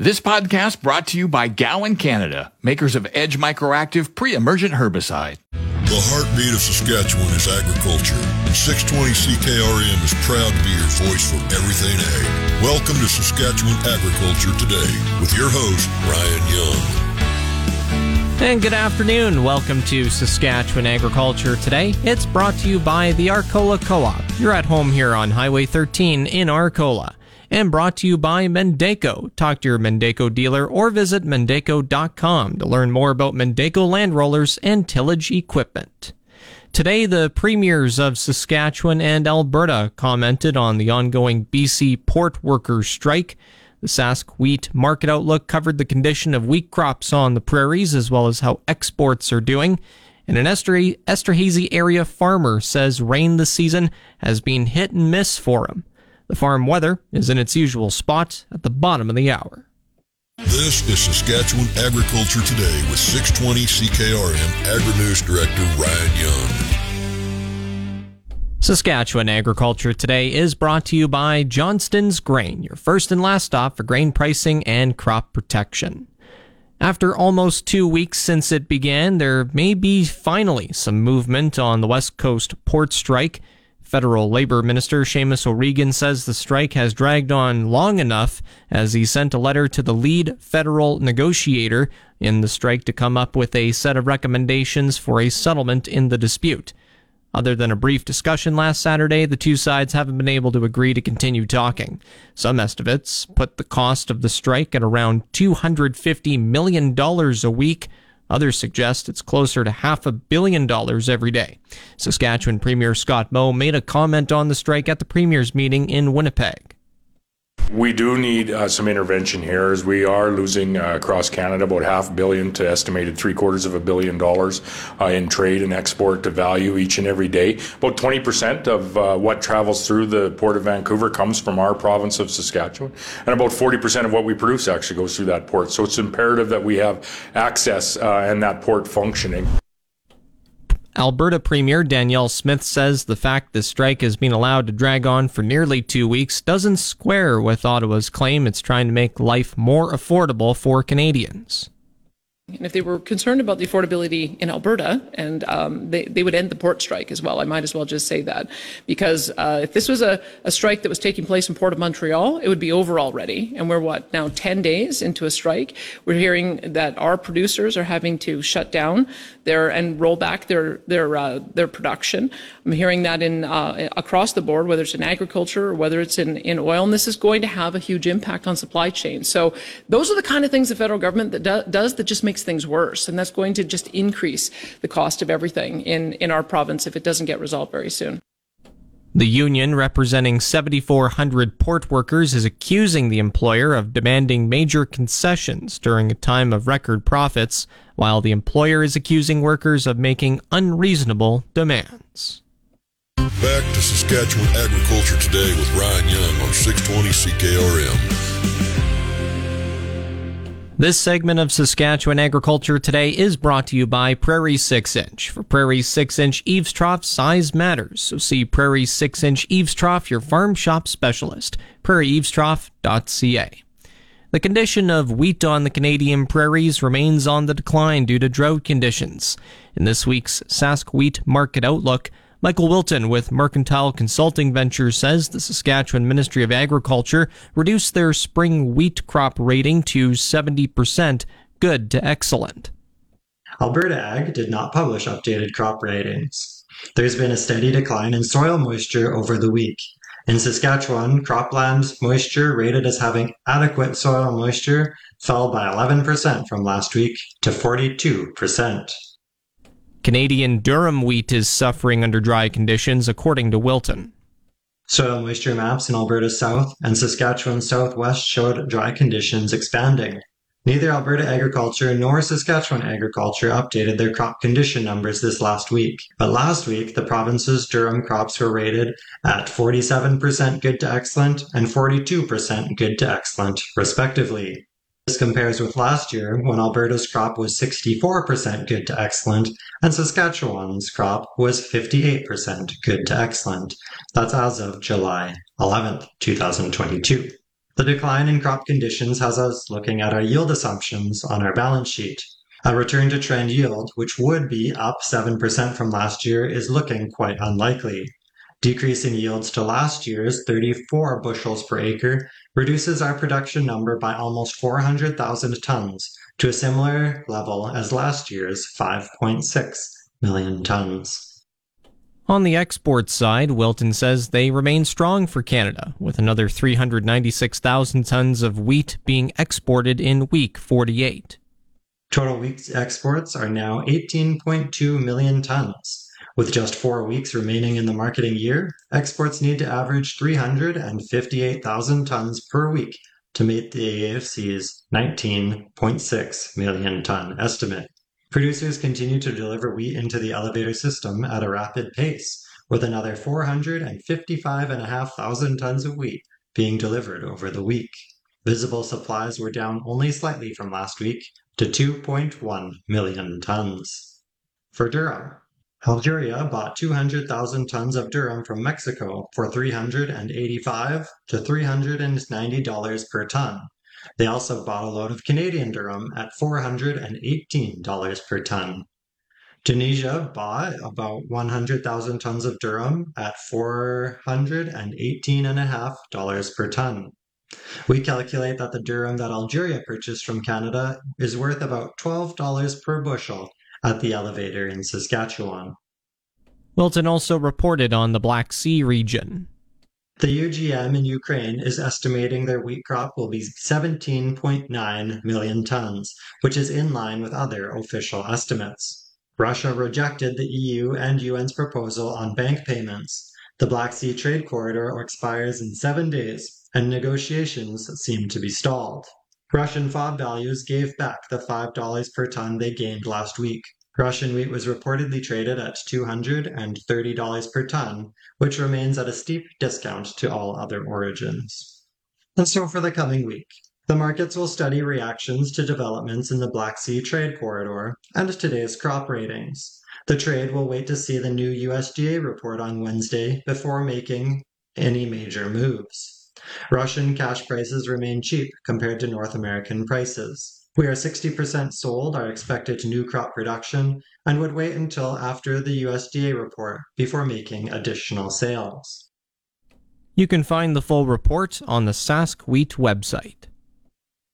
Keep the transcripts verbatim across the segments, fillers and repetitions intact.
This podcast brought to you by Gowan Canada, makers of Edge Microactive Pre-Emergent Herbicide. The heartbeat of Saskatchewan is agriculture, and six twenty C K R M is proud to be your voice for everything ag. Welcome to Saskatchewan Agriculture Today with your host, Ryan Young. And good afternoon. Welcome to Saskatchewan Agriculture Today. It's brought to you by the Arcola Co-op. You're at home here on Highway thirteen in Arcola. And brought to you by Mendeco. Talk to your Mendeco dealer or visit Mendeco dot com to learn more about Mendeco land rollers and tillage equipment. Today, the premiers of Saskatchewan and Alberta commented on the ongoing B C port workers' strike. The Sask Wheat Market Outlook covered the condition of wheat crops on the prairies as well as how exports are doing. And an Esterhazy area farmer says rain this season has been hit and miss for him. The farm weather is in its usual spot at the bottom of the hour. This is Saskatchewan Agriculture Today with six twenty C K R M Agri-News Director Ryan Young. Saskatchewan Agriculture Today is brought to you by Johnston's Grain, your first and last stop for grain pricing and crop protection. After almost two weeks since it began, there may be finally some movement on the West Coast port strike. Federal Labor Minister Seamus O'Regan says the strike has dragged on long enough as he sent a letter to the lead federal negotiator in the strike to come up with a set of recommendations for a settlement in the dispute. Other than a brief discussion last Saturday, the two sides haven't been able to agree to continue talking. Some estimates put the cost of the strike at around two hundred fifty million dollars a week. Others suggest it's closer to half a billion dollars every day. Saskatchewan Premier Scott Moe made a comment on the strike at the Premier's meeting in Winnipeg. We do need uh, some intervention here as we are losing uh, across Canada about half a billion to estimated three quarters of a billion dollars uh, in trade and export to value each and every day. About twenty percent of uh, what travels through the Port of Vancouver comes from our province of Saskatchewan, and about forty percent of what we produce actually goes through that port. So it's imperative that we have access uh, and that port functioning. Alberta Premier Danielle Smith says the fact this strike has been allowed to drag on for nearly two weeks doesn't square with Ottawa's claim it's trying to make life more affordable for Canadians. And if they were concerned about the affordability in Alberta, and um, they, they would end the port strike as well. I might as well just say that, because uh, if this was a, a strike that was taking place in Port of Montreal, it would be over already. And we're, what, now ten days into a strike. We're hearing that our producers are having to shut down their and roll back their their uh, their production. I'm hearing that in uh, across the board, whether it's in agriculture or whether it's in, in oil. And this is going to have a huge impact on supply chains. So those are the kind of things the federal government that do, does that just makes things worse, and that's going to just increase the cost of everything in, in our province if it doesn't get resolved very soon. The union representing seven thousand four hundred port workers is accusing the employer of demanding major concessions during a time of record profits, while the employer is accusing workers of making unreasonable demands. Back to Saskatchewan Agriculture Today with Ryan Young on six twenty C K R M. This segment of Saskatchewan Agriculture Today is brought to you by Prairie six inch. For Prairie six inch eaves trough, size matters. So see Prairie six inch eaves trough, your farm shop specialist. Prairie eaves trough dot c a. The condition of wheat on the Canadian prairies remains on the decline due to drought conditions. In this week's Sask Wheat Market Outlook, Michael Wilton with Mercantile Consulting Ventures says the Saskatchewan Ministry of Agriculture reduced their spring wheat crop rating to seventy percent, good to excellent. Alberta Ag did not publish updated crop ratings. There's been a steady decline in soil moisture over the week. In Saskatchewan, cropland moisture rated as having adequate soil moisture fell by eleven percent from last week to forty-two percent. Canadian durum wheat is suffering under dry conditions, according to Wilton. Soil moisture maps in Alberta South and Saskatchewan Southwest showed dry conditions expanding. Neither Alberta Agriculture nor Saskatchewan Agriculture updated their crop condition numbers this last week, but last week the province's durum crops were rated at forty-seven percent good to excellent and forty-two percent good to excellent, respectively. This compares with last year, when Alberta's crop was sixty-four percent good to excellent and Saskatchewan's crop was fifty-eight percent good to excellent. That's as of July eleventh, two thousand twenty-two. The decline in crop conditions has us looking at our yield assumptions on our balance sheet. A return to trend yield, which would be up seven percent from last year, is looking quite unlikely. Decreasing yields to last year's thirty-four bushels per acre reduces our production number by almost four hundred thousand tons to a similar level as last year's five point six million tons. On the export side, Wilton says they remain strong for Canada, with another three hundred ninety-six thousand tons of wheat being exported in week forty-eight. Total wheat exports are now eighteen point two million tons. With just four weeks remaining in the marketing year, exports need to average three hundred fifty-eight thousand tons per week to meet the A F C's nineteen point six million ton estimate. Producers continue to deliver wheat into the elevator system at a rapid pace, with another four hundred fifty-five thousand five hundred tons of wheat being delivered over the week. Visible supplies were down only slightly from last week to two point one million tons. For Durham, Algeria bought two hundred thousand tons of Durham from Mexico for three hundred eighty-five dollars to three hundred ninety dollars per ton. They also bought a load of Canadian Durham at four hundred eighteen dollars per ton. Tunisia bought about one hundred thousand tons of Durham at four hundred eighteen dollars and fifty cents per ton. We calculate that the Durham that Algeria purchased from Canada is worth about twelve dollars per bushel at the elevator in Saskatchewan. Wilton also reported on the Black Sea region. The U G M in Ukraine is estimating their wheat crop will be seventeen point nine million tons, which is in line with other official estimates. Russia rejected the E U and U N's proposal on bank payments. The Black Sea trade corridor expires in seven days, and negotiations seem to be stalled. Russian FOB values gave back the five dollars per ton they gained last week. Russian wheat was reportedly traded at two hundred thirty dollars per ton, which remains at a steep discount to all other origins. And so for the coming week, the markets will study reactions to developments in the Black Sea trade corridor and today's crop ratings. The trade will wait to see the new U S D A report on Wednesday before making any major moves. Russian cash prices remain cheap compared to North American prices. We are sixty percent sold our expected new crop production and would wait until after the U S D A report before making additional sales. You can find the full report on the Sask Wheat website.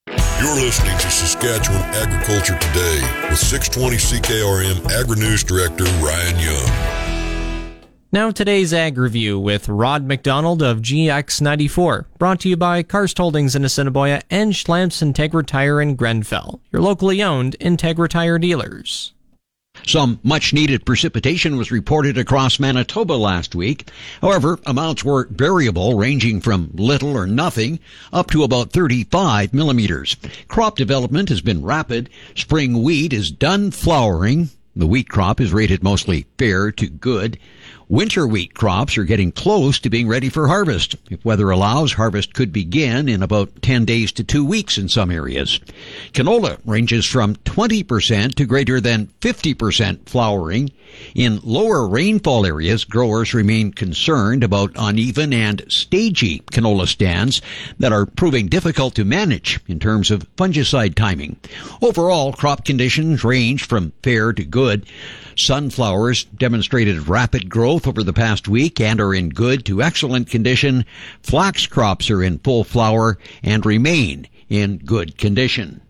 You're listening to Saskatchewan Agriculture Today with six twenty C K R M Agri-News Director Ryan Young. Now today's Ag Review with Rod McDonald of G X ninety-four, brought to you by Karst Holdings in Assiniboia and Schlamp's Integra Tire in Grenfell, your locally owned Integra Tire dealers. Some much-needed precipitation was reported across Manitoba last week. However, amounts were variable, ranging from little or nothing up to about thirty-five millimeters. Crop development has been rapid. Spring wheat is done flowering. The wheat crop is rated mostly fair to good. Winter wheat crops are getting close to being ready for harvest. If weather allows, harvest could begin in about ten days to two weeks in some areas. Canola ranges from twenty percent to greater than fifty percent flowering. In lower rainfall areas, growers remain concerned about uneven and stagey canola stands that are proving difficult to manage in terms of fungicide timing. Overall, crop conditions range from fair to good. Sunflowers demonstrated rapid growth over the past week and are in good to excellent condition. Flax crops are in full flower and remain in good condition.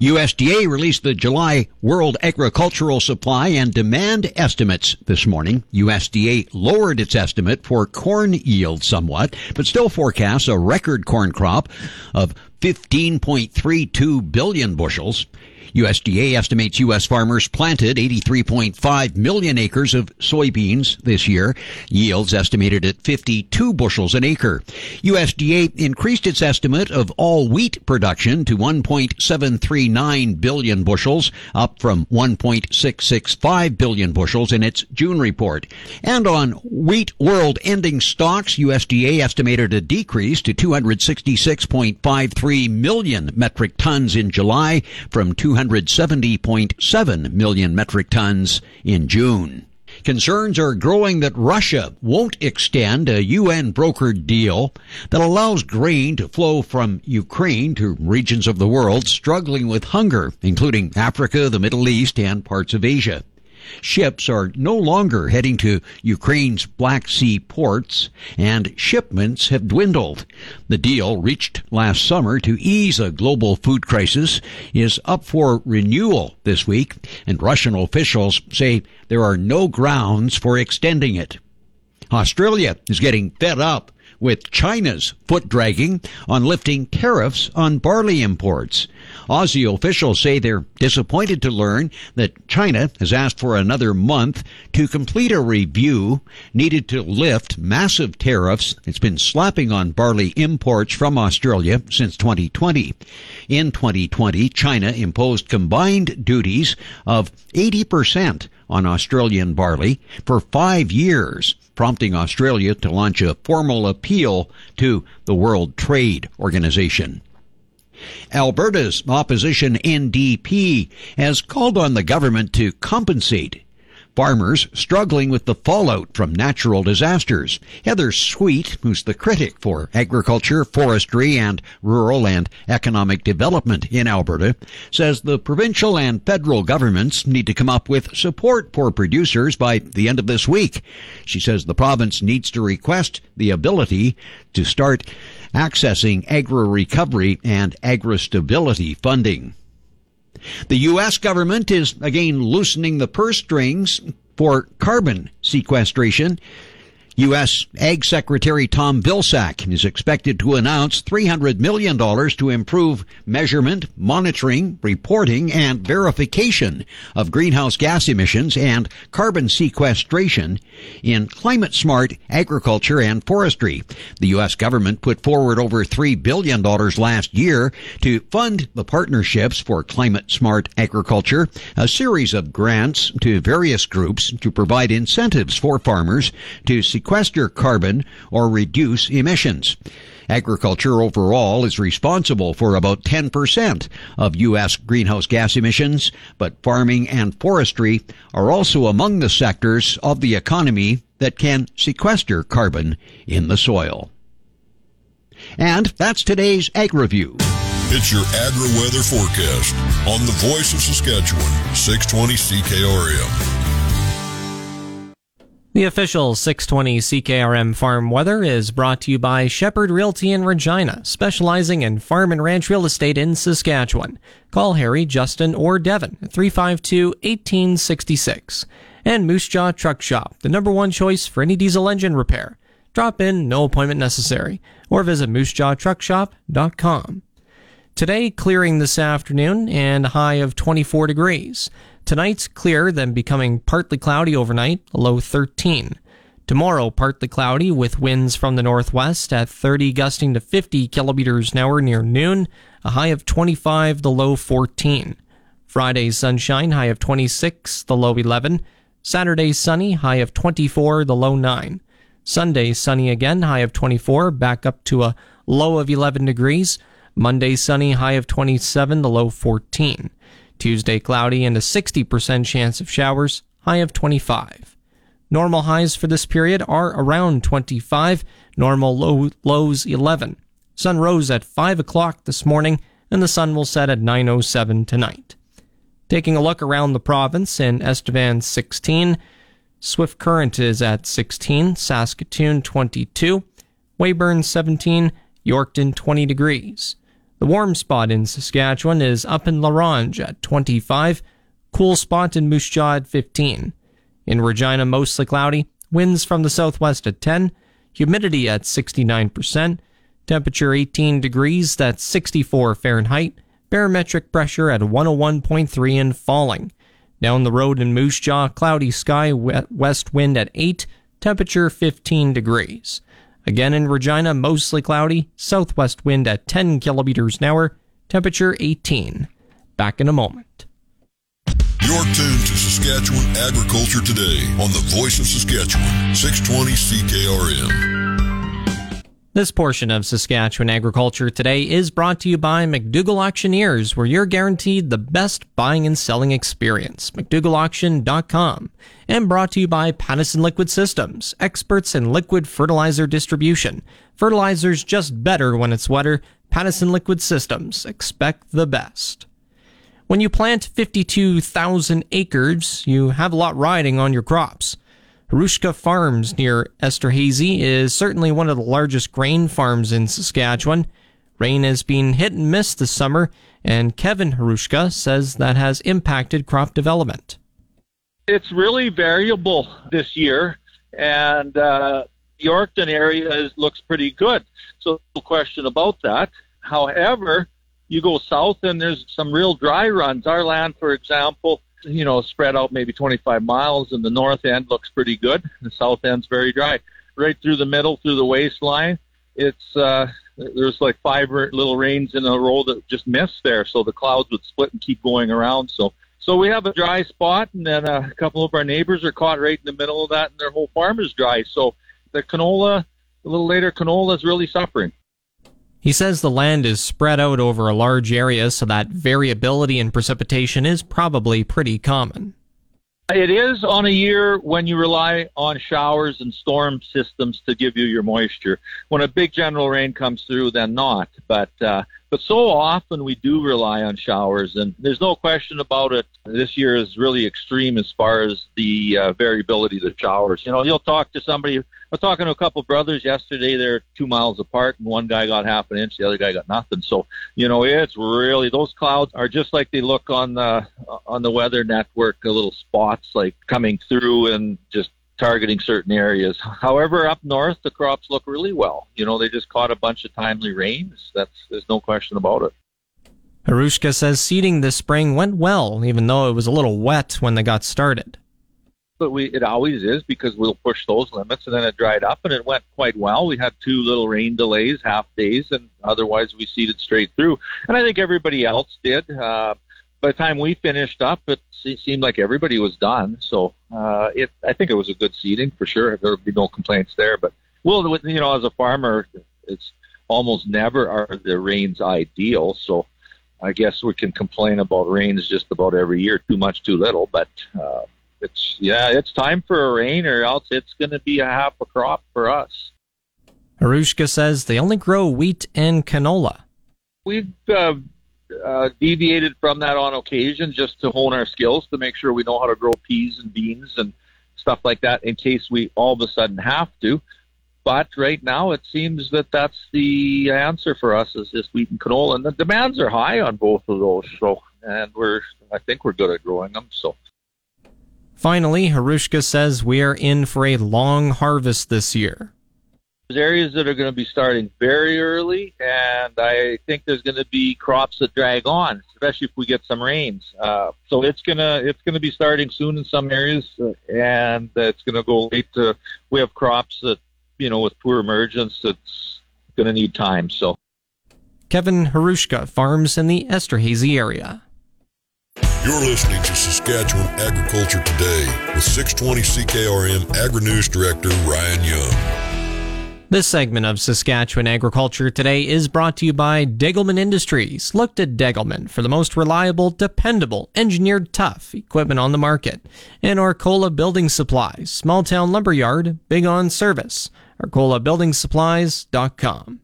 U S D A released the July World Agricultural Supply and Demand Estimates this morning. U S D A lowered its estimate for corn yield somewhat, but still forecasts a record corn crop of fifteen point three two billion bushels. U S D A estimates U S farmers planted eighty-three point five million acres of soybeans this year. Yields estimated at fifty-two bushels an acre. U S D A increased its estimate of all wheat production to one point seven three nine billion bushels, up from one point six six five billion bushels in its June report. And on wheat world ending stocks, U S D A estimated a decrease to two hundred sixty-six point five three million metric tons in July from two hundred seventy point seven million metric tons in June. Concerns are growing that Russia won't extend a U N-brokered deal that allows grain to flow from Ukraine to regions of the world struggling with hunger, including Africa, the Middle East, and parts of Asia. Ships are no longer heading to Ukraine's Black Sea ports, and shipments have dwindled. The deal, reached last summer to ease a global food crisis, is up for renewal this week, and Russian officials say there are no grounds for extending it. Australia is getting fed up with China's foot-dragging on lifting tariffs on barley imports. Aussie officials say they're disappointed to learn that China has asked for another month to complete a review needed to lift massive tariffs it's been slapping on barley imports from Australia since twenty twenty. In twenty twenty, China imposed combined duties of eighty percent on Australian barley for five years, prompting Australia to launch a formal appeal to the World Trade Organization. Alberta's opposition N D P has called on the government to compensate farmers struggling with the fallout from natural disasters. Heather Sweet, who's the critic for agriculture, forestry, and rural and economic development in Alberta, says the provincial and federal governments need to come up with support for producers by the end of this week. She says the province needs to request the ability to start accessing agri-recovery and agri-stability funding. The U S government is again loosening the purse strings for carbon sequestration. U S. Ag Secretary Tom Vilsack is expected to announce three hundred million dollars to improve measurement, monitoring, reporting, and verification of greenhouse gas emissions and carbon sequestration in climate-smart agriculture and forestry. The U S government put forward over three billion dollars last year to fund the Partnerships for Climate-Smart Agriculture, a series of grants to various groups to provide incentives for farmers to secure sequester carbon or reduce emissions. Agriculture overall is responsible for about ten percent of U S greenhouse gas emissions, but farming and forestry are also among the sectors of the economy that can sequester carbon in the soil. And that's today's Agri-View. It's your agri-weather forecast on the Voice of Saskatchewan, six twenty C K R M. The official six twenty C K R M Farm Weather is brought to you by Shepherd Realty in Regina, specializing in farm and ranch real estate in Saskatchewan. Call Harry, Justin, or Devin at three five two, one eight six six. And Moose Jaw Truck Shop, the number one choice for any diesel engine repair. Drop in, no appointment necessary, or visit moose jaw truck shop dot com. Today, clearing this afternoon and a high of twenty-four degrees. Tonight's clear, then becoming partly cloudy overnight, a low thirteen. Tomorrow, partly cloudy with winds from the northwest at thirty gusting to fifty kilometers an hour near noon, a high of twenty-five, the low fourteen. Friday, sunshine, high of twenty-six, the low eleven. Saturday, sunny, high of twenty-four, the low nine. Sunday, sunny again, high of twenty-four, back up to a low of eleven degrees. Monday, sunny, high of twenty-seven, the low fourteen. Tuesday, cloudy and a sixty percent chance of showers, high of twenty-five. Normal highs for this period are around twenty-five, normal low, lows eleven. Sun rose at five o'clock this morning, and the sun will set at nine oh seven tonight. Taking a look around the province in Estevan sixteen, Swift Current is at sixteen, Saskatoon twenty-two, Weyburn seventeen, Yorkton twenty degrees. The warm spot in Saskatchewan is up in LaRange at twenty-five, cool spot in Moose Jaw at fifteen. In Regina, mostly cloudy, winds from the southwest at ten, humidity at sixty-nine percent, temperature eighteen degrees, that's sixty-four Fahrenheit, barometric pressure at one oh one point three and falling. Down the road in Moose Jaw, cloudy sky, west wind at eight, temperature fifteen degrees. Again in Regina, mostly cloudy, southwest wind at ten kilometers an hour, temperature eighteen. Back in a moment. You're tuned to Saskatchewan Agriculture Today on the Voice of Saskatchewan, six twenty C K R M. This portion of Saskatchewan Agriculture Today is brought to you by McDougall Auctioneers, where you're guaranteed the best buying and selling experience. McDougall Auction dot com. And brought to you by Pattison Liquid Systems, experts in liquid fertilizer distribution. Fertilizer's just better when it's wetter. Pattison Liquid Systems. Expect the best. When you plant fifty-two thousand acres, you have a lot riding on your crops. Hrushka Farms near Esterhazy is certainly one of the largest grain farms in Saskatchewan. Rain has been hit and miss this summer, and Kevin Hrushka says that has impacted crop development. It's really variable this year, and uh, the Yorkton area is, looks pretty good, so no question about that. However, you go south and there's some real dry runs. Our land, for example, you know, spread out maybe twenty-five miles, and the north end looks pretty good. The south end's very dry. Right through the middle, through the waistline, it's uh, there's like five little rains in a row that just missed there, so the clouds would split and keep going around. So so we have a dry spot, and then a couple of our neighbors are caught right in the middle of that, and their whole farm is dry. So the canola, a little later, canola is really suffering. He says the land is spread out over a large area, so that variability in precipitation is probably pretty common. It is on a year when you rely on showers and storm systems to give you your moisture. When a big general rain comes through, then not. But uh, but so often we do rely on showers, and there's no question about it. This year is really extreme as far as the uh, variability of the showers. You know, you'll talk to somebody. I was talking to a couple brothers yesterday. They're two miles apart, and one guy got half an inch, the other guy got nothing. So, you know, it's really, those clouds are just like they look on the on the weather network, a little spot. Like coming through and just targeting certain areas. However, up north, the crops look really well. You know, they just caught a bunch of timely rains. That's, there's no question about it. Hrushka says seeding this spring went well, even though it was a little wet when they got started. But we, it always is, because we'll push those limits, and then it dried up and it went quite well. We had two little rain delays, half days, and otherwise we seeded straight through. And I think everybody else did. Uh, By the time we finished up, it seemed like everybody was done. So uh, it, I think it was a good seeding for sure. There would be no complaints there. But, well, you know, as a farmer, it's almost never are the rains ideal. So I guess we can complain about rains just about every year, too much, too little. But, uh, it's yeah, it's time for a rain, or else it's going to be a half a crop for us. Hrushka says they only grow wheat and canola. We've... Uh, Uh, deviated from that on occasion just to hone our skills, to make sure we know how to grow peas and beans and stuff like that in case we all of a sudden have to. But right now it seems that that's the answer for us, is this wheat and canola. And the demands are high on both of those, so, and we're I think we're good at growing them. So finally, Hrushka says we are in for a long harvest this year. There's areas that are going to be starting very early, and I think there's going to be crops that drag on, especially if we get some rains. Uh, so it's going to it's going to be starting soon in some areas, and it's going to go late. To, we have crops that, you know, with poor emergence, that's going to need time. So, Kevin Hrushka farms in the Esterhazy area. You're listening to Saskatchewan Agriculture Today with six twenty C K R M Agri-News Director Ryan Young. This segment of Saskatchewan Agriculture Today is brought to you by Degelman Industries. Look to Degelman for the most reliable, dependable, engineered tough equipment on the market. And Arcola Building Supplies, small town lumberyard, big on service. Arcola Building Supplies dot com.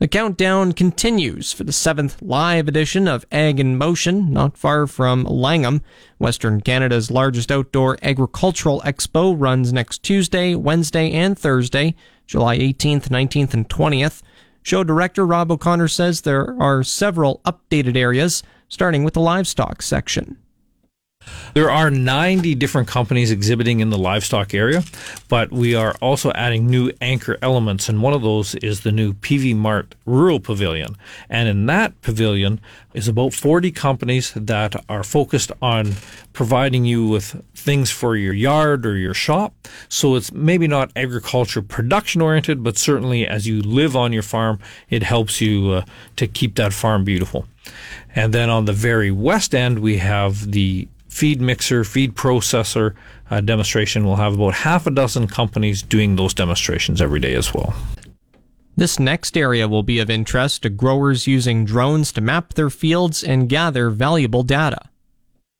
The countdown continues for the seventh live edition of Ag in Motion, not far from Langham. Western Canada's largest outdoor agricultural expo runs next Tuesday, Wednesday, and Thursday, July eighteenth, nineteenth, and twentieth. Show director Rob O'Connor says there are several updated areas, starting with the livestock section. There are ninety different companies exhibiting in the livestock area, but we are also adding new anchor elements, and one of those is the new P V Mart Rural Pavilion. And in that pavilion is about forty companies that are focused on providing you with things for your yard or your shop. So it's maybe not agriculture production oriented, but certainly as you live on your farm, it helps you uh, to keep that farm beautiful. And then on the very west end, we have the feed mixer, feed processor uh, demonstration. We'll have about half a dozen companies doing those demonstrations every day as well. This next area will be of interest to growers using drones to map their fields and gather valuable data.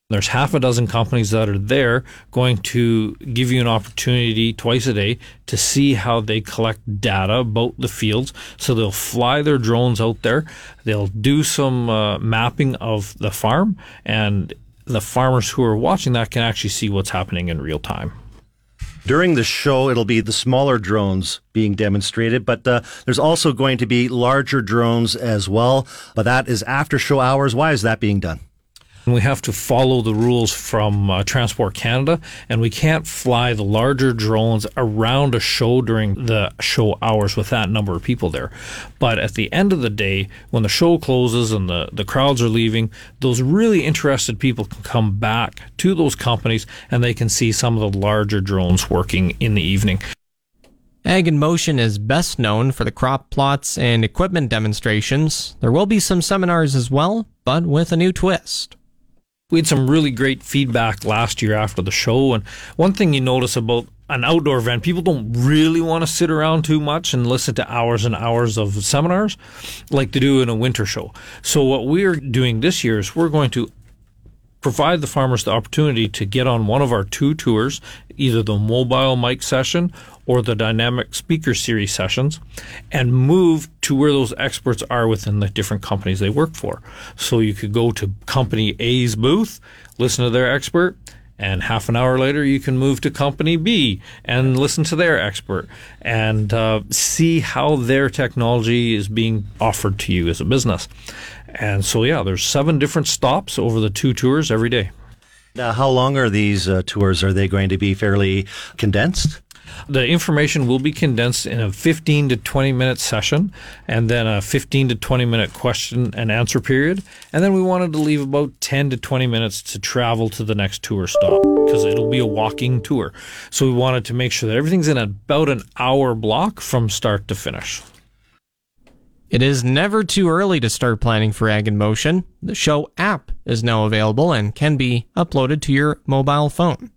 There's half a dozen companies that are there going to give you an opportunity twice a day to see how they collect data about the fields. So they'll fly their drones out there. They'll do some uh, mapping of the farm, and the farmers who are watching that can actually see what's happening in real time. During the show, it'll be the smaller drones being demonstrated, but uh, there's also going to be larger drones as well. But that is after show hours. Why is that being done? We have to follow the rules from uh, Transport Canada, and we can't fly the larger drones around a show during the show hours with that number of people there. But at the end of the day, when the show closes and the, the crowds are leaving, those really interested people can come back to those companies and they can see some of the larger drones working in the evening. Ag in Motion is best known for the crop plots and equipment demonstrations. There will be some seminars as well, but with a new twist. We had some really great feedback last year after the show, and one thing you notice about an outdoor event, people don't really want to sit around too much and listen to hours and hours of seminars like they do in a winter show. So what we're doing this year is we're going to provide the farmers the opportunity to get on one of our two tours, either the mobile mic session or the dynamic speaker series sessions, and move to where those experts are within the different companies they work for. So you could go to company A's booth, listen to their expert, and half an hour later you can move to company B and listen to their expert and uh, see how their technology is being offered to you as a business. And so, yeah, there's seven different stops over the two tours every day. Now, how long are these uh, tours? Are they going to be fairly condensed? The information will be condensed in a fifteen to twenty minute session, and then a fifteen to twenty minute question and answer period. And then we wanted to leave about ten to twenty minutes to travel to the next tour stop, because it'll be a walking tour. So we wanted to make sure that everything's in about an hour block from start to finish. It is never too early to start planning for Ag in Motion. The show app is now available and can be uploaded to your mobile phone.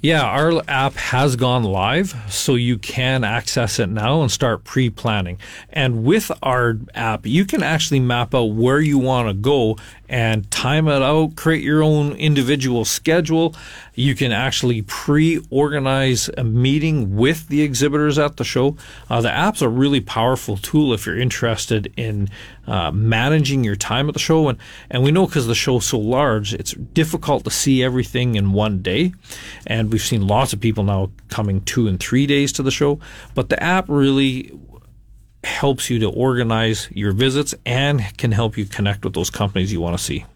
Yeah, our app has gone live, so you can access it now and start pre-planning. And with our app, you can actually map out where you want to go and time it out, create your own individual schedule. You can actually pre-organize a meeting with the exhibitors at the show. Uh, the app's a really powerful tool if you're interested in uh, managing your time at the show. And, and we know because the show's so large, it's difficult to see everything in one day. And we've seen lots of people now coming two and three days to the show, but the app really helps you to organize your visits and can help you connect with those companies you want to see.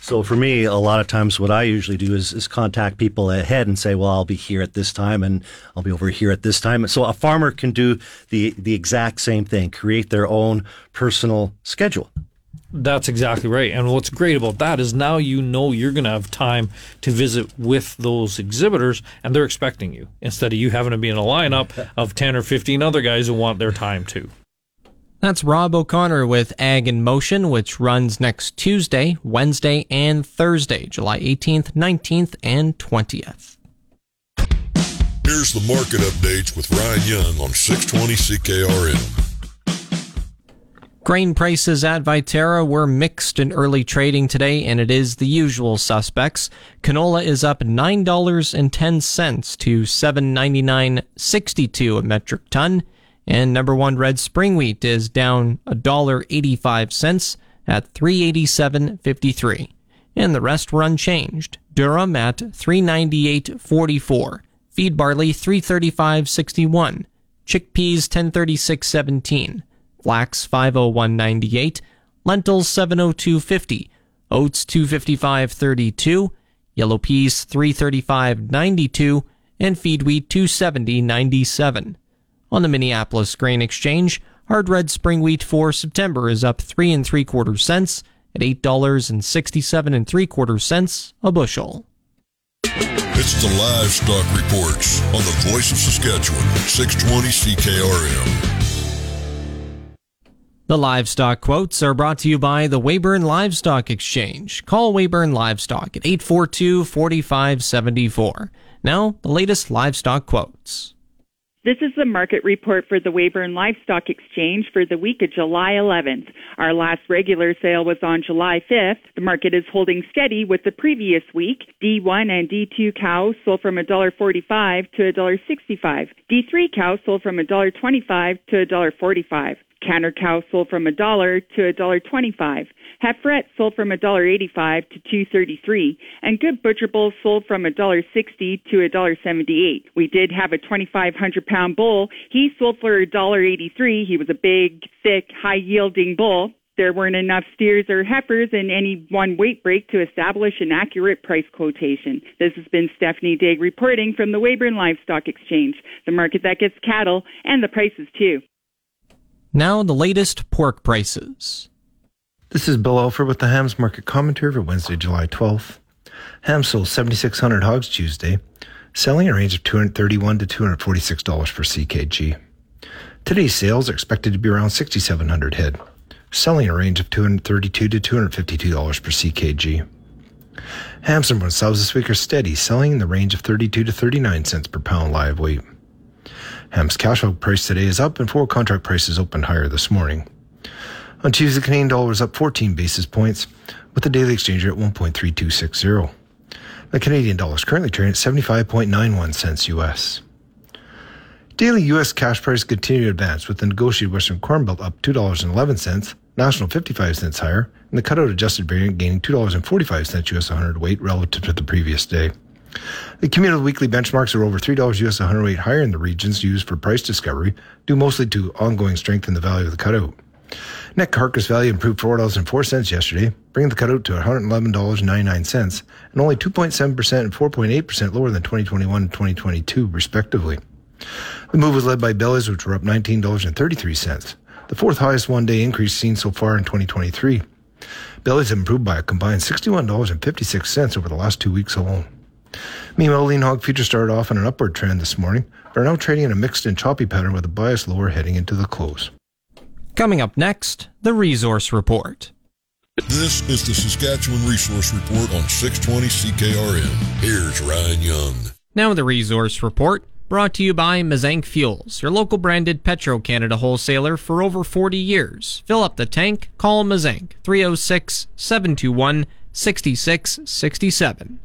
So for me, a lot of times what I usually do is, is contact people ahead and say, well, I'll be here at this time and I'll be over here at this time. So a farmer can do the, the exact same thing, create their own personal schedule. That's exactly right. And what's great about that is now you know you're going to have time to visit with those exhibitors, and they're expecting you, instead of you having to be in a lineup of ten or fifteen other guys who want their time too. That's Rob O'Connor with Ag in Motion, which runs next Tuesday, Wednesday, and Thursday, July eighteenth, nineteenth, and twentieth. Here's the market updates with Ryan Young on six twenty C K R M. Grain prices at Viterra were mixed in early trading today, and it is the usual suspects. Canola is up nine dollars and ten cents to seven ninety-nine sixty-two a metric ton, and number one red spring wheat is down one dollar and eighty-five cents at three eighty-seven fifty-three, and the rest were unchanged. Durum at three ninety-eight forty-four, feed barley three thirty-five sixty-one, chickpeas ten thirty-six seventeen. Flax five oh one ninety-eight, lentils seven oh two fifty, oats two fifty-five thirty-two, yellow peas three thirty-five ninety-two, and feed wheat two seventy ninety-seven. On the Minneapolis Grain Exchange, hard red spring wheat for September is up three and three quarter cents at eight dollars and sixty-seven and three quarter cents a bushel. It's the Livestock Reports on the Voice of Saskatchewan, six twenty C K R M. The Livestock Quotes are brought to you by the Weyburn Livestock Exchange. Call Weyburn Livestock at eight four two, four five seven four. Now, the latest Livestock Quotes. This is the market report for the Weyburn Livestock Exchange for the week of July eleventh. Our last regular sale was on July fifth. The market is holding steady with the previous week. D one and D two cows sold from one dollar forty-five to one dollar sixty-five. D three cows sold from one dollar twenty-five to one dollar forty-five. Canner cow sold from one dollar to one dollar twenty-five. Heiferette sold from one dollar eighty-five to two dollars thirty-three. And good butcher bull sold from one dollar sixty to one dollar seventy-eight. We did have a twenty-five hundred pound bull. He sold for one dollar eighty-three. He was a big, thick, high-yielding bull. There weren't enough steers or heifers in any one weight break to establish an accurate price quotation. This has been Stephanie Digg reporting from the Weyburn Livestock Exchange, the market that gets cattle and the prices too. Now the latest pork prices. This is Bill Alford with the Hams Market Commentary for Wednesday, July twelfth. Hams sold seven thousand six hundred hogs Tuesday, selling a range of two hundred thirty-one dollars to two hundred forty-six dollars per C K G. Today's sales are expected to be around six thousand seven hundred head, selling a range of two hundred thirty-two dollars to two hundred fifty-two dollars per C K G. Hams and Bronsals this week are steady, selling in the range of thirty-two to thirty-nine cents per pound live weight. Hams cash hog price today is up, and forward contract prices opened higher this morning. On Tuesday, the Canadian dollar was up fourteen basis points, with the daily exchange rate at one point three two six zero. The Canadian dollar is currently trading at seventy-five point nine one cents U S. Daily U S cash price continued to advance, with the negotiated Western Corn Belt up two dollars eleven cents, National fifty-five cents higher, and the cutout adjusted variant gaining two dollars forty-five cents U S hundredweight relative to the previous day. The cumulative weekly benchmarks are over three dollars U S hundredweight higher in the regions used for price discovery, due mostly to ongoing strength in the value of the cutout. Net carcass value improved four dollars and four cents yesterday, bringing the cutout to one hundred eleven dollars and ninety-nine cents, and only two point seven percent and four point eight percent lower than twenty twenty-one and twenty twenty-two, respectively. The move was led by bellies, which were up nineteen dollars and thirty-three cents, the fourth highest one-day increase seen so far in twenty twenty-three. Bellies have improved by a combined sixty-one dollars and fifty-six cents over the last two weeks alone. Meanwhile, lean hog futures started off on an upward trend this morning, but are now trading in a mixed and choppy pattern with a bias lower heading into the close. Coming up next, the Resource Report. This is the Saskatchewan Resource Report on six twenty C K R M. Here's Ryan Young. Now the Resource Report, brought to you by Mazank Fuels, your local branded Petro-Canada wholesaler for over forty years. Fill up the tank, call Mazank, three oh six, seven two one, six six six seven.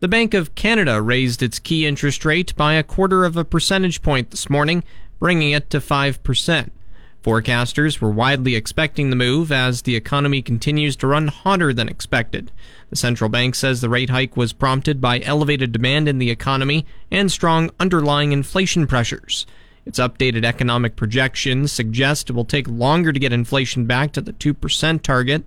The Bank of Canada raised its key interest rate by a quarter of a percentage point this morning, bringing it to five percent. Forecasters were widely expecting the move as the economy continues to run hotter than expected. The central bank says the rate hike was prompted by elevated demand in the economy and strong underlying inflation pressures. Its updated economic projections suggest it will take longer to get inflation back to the two percent target.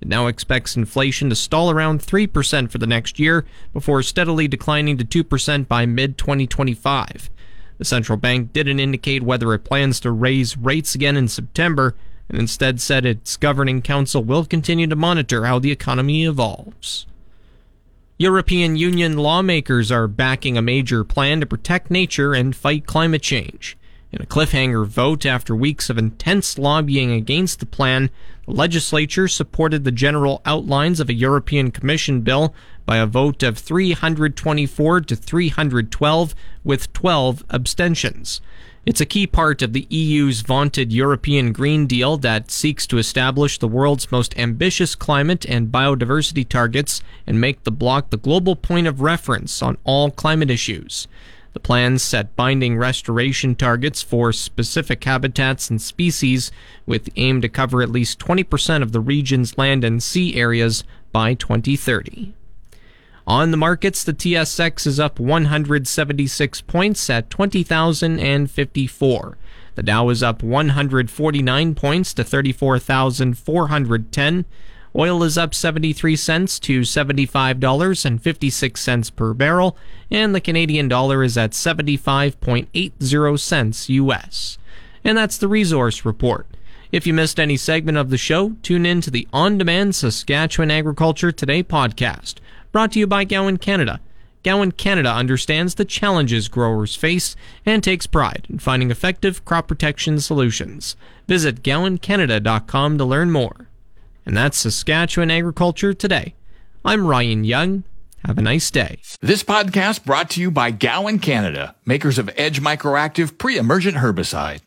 It now expects inflation to stall around three percent for the next year before steadily declining to two percent by mid twenty twenty-five. The central bank didn't indicate whether it plans to raise rates again in September, and instead said its governing council will continue to monitor how the economy evolves. European Union lawmakers are backing a major plan to protect nature and fight climate change. In a cliffhanger vote after weeks of intense lobbying against the plan, the legislature supported the general outlines of a European Commission bill by a vote of three hundred twenty-four to three hundred twelve, with twelve abstentions. It's a key part of the E U's vaunted European Green Deal that seeks to establish the world's most ambitious climate and biodiversity targets and make the bloc the global point of reference on all climate issues. The plans set binding restoration targets for specific habitats and species, with the aim to cover at least twenty percent of the region's land and sea areas by twenty thirty. On the markets, the T S X is up one hundred seventy-six points at twenty thousand fifty-four. The Dow is up one hundred forty-nine points to thirty-four thousand four hundred ten. Oil is up seventy-three cents to seventy-five dollars and fifty-six cents per barrel, and the Canadian dollar is at seventy-five point eight zero cents U S. And that's the Resource Report. If you missed any segment of the show, tune in to the on-demand Saskatchewan Agriculture Today podcast, brought to you by Gowan Canada. Gowan Canada understands the challenges growers face and takes pride in finding effective crop protection solutions. Visit gowan canada dot com to learn more. And that's Saskatchewan Agriculture Today. I'm Ryan Young. Have a nice day. This podcast brought to you by Gowan Canada, makers of Edge Microactive Pre-Emergent Herbicide.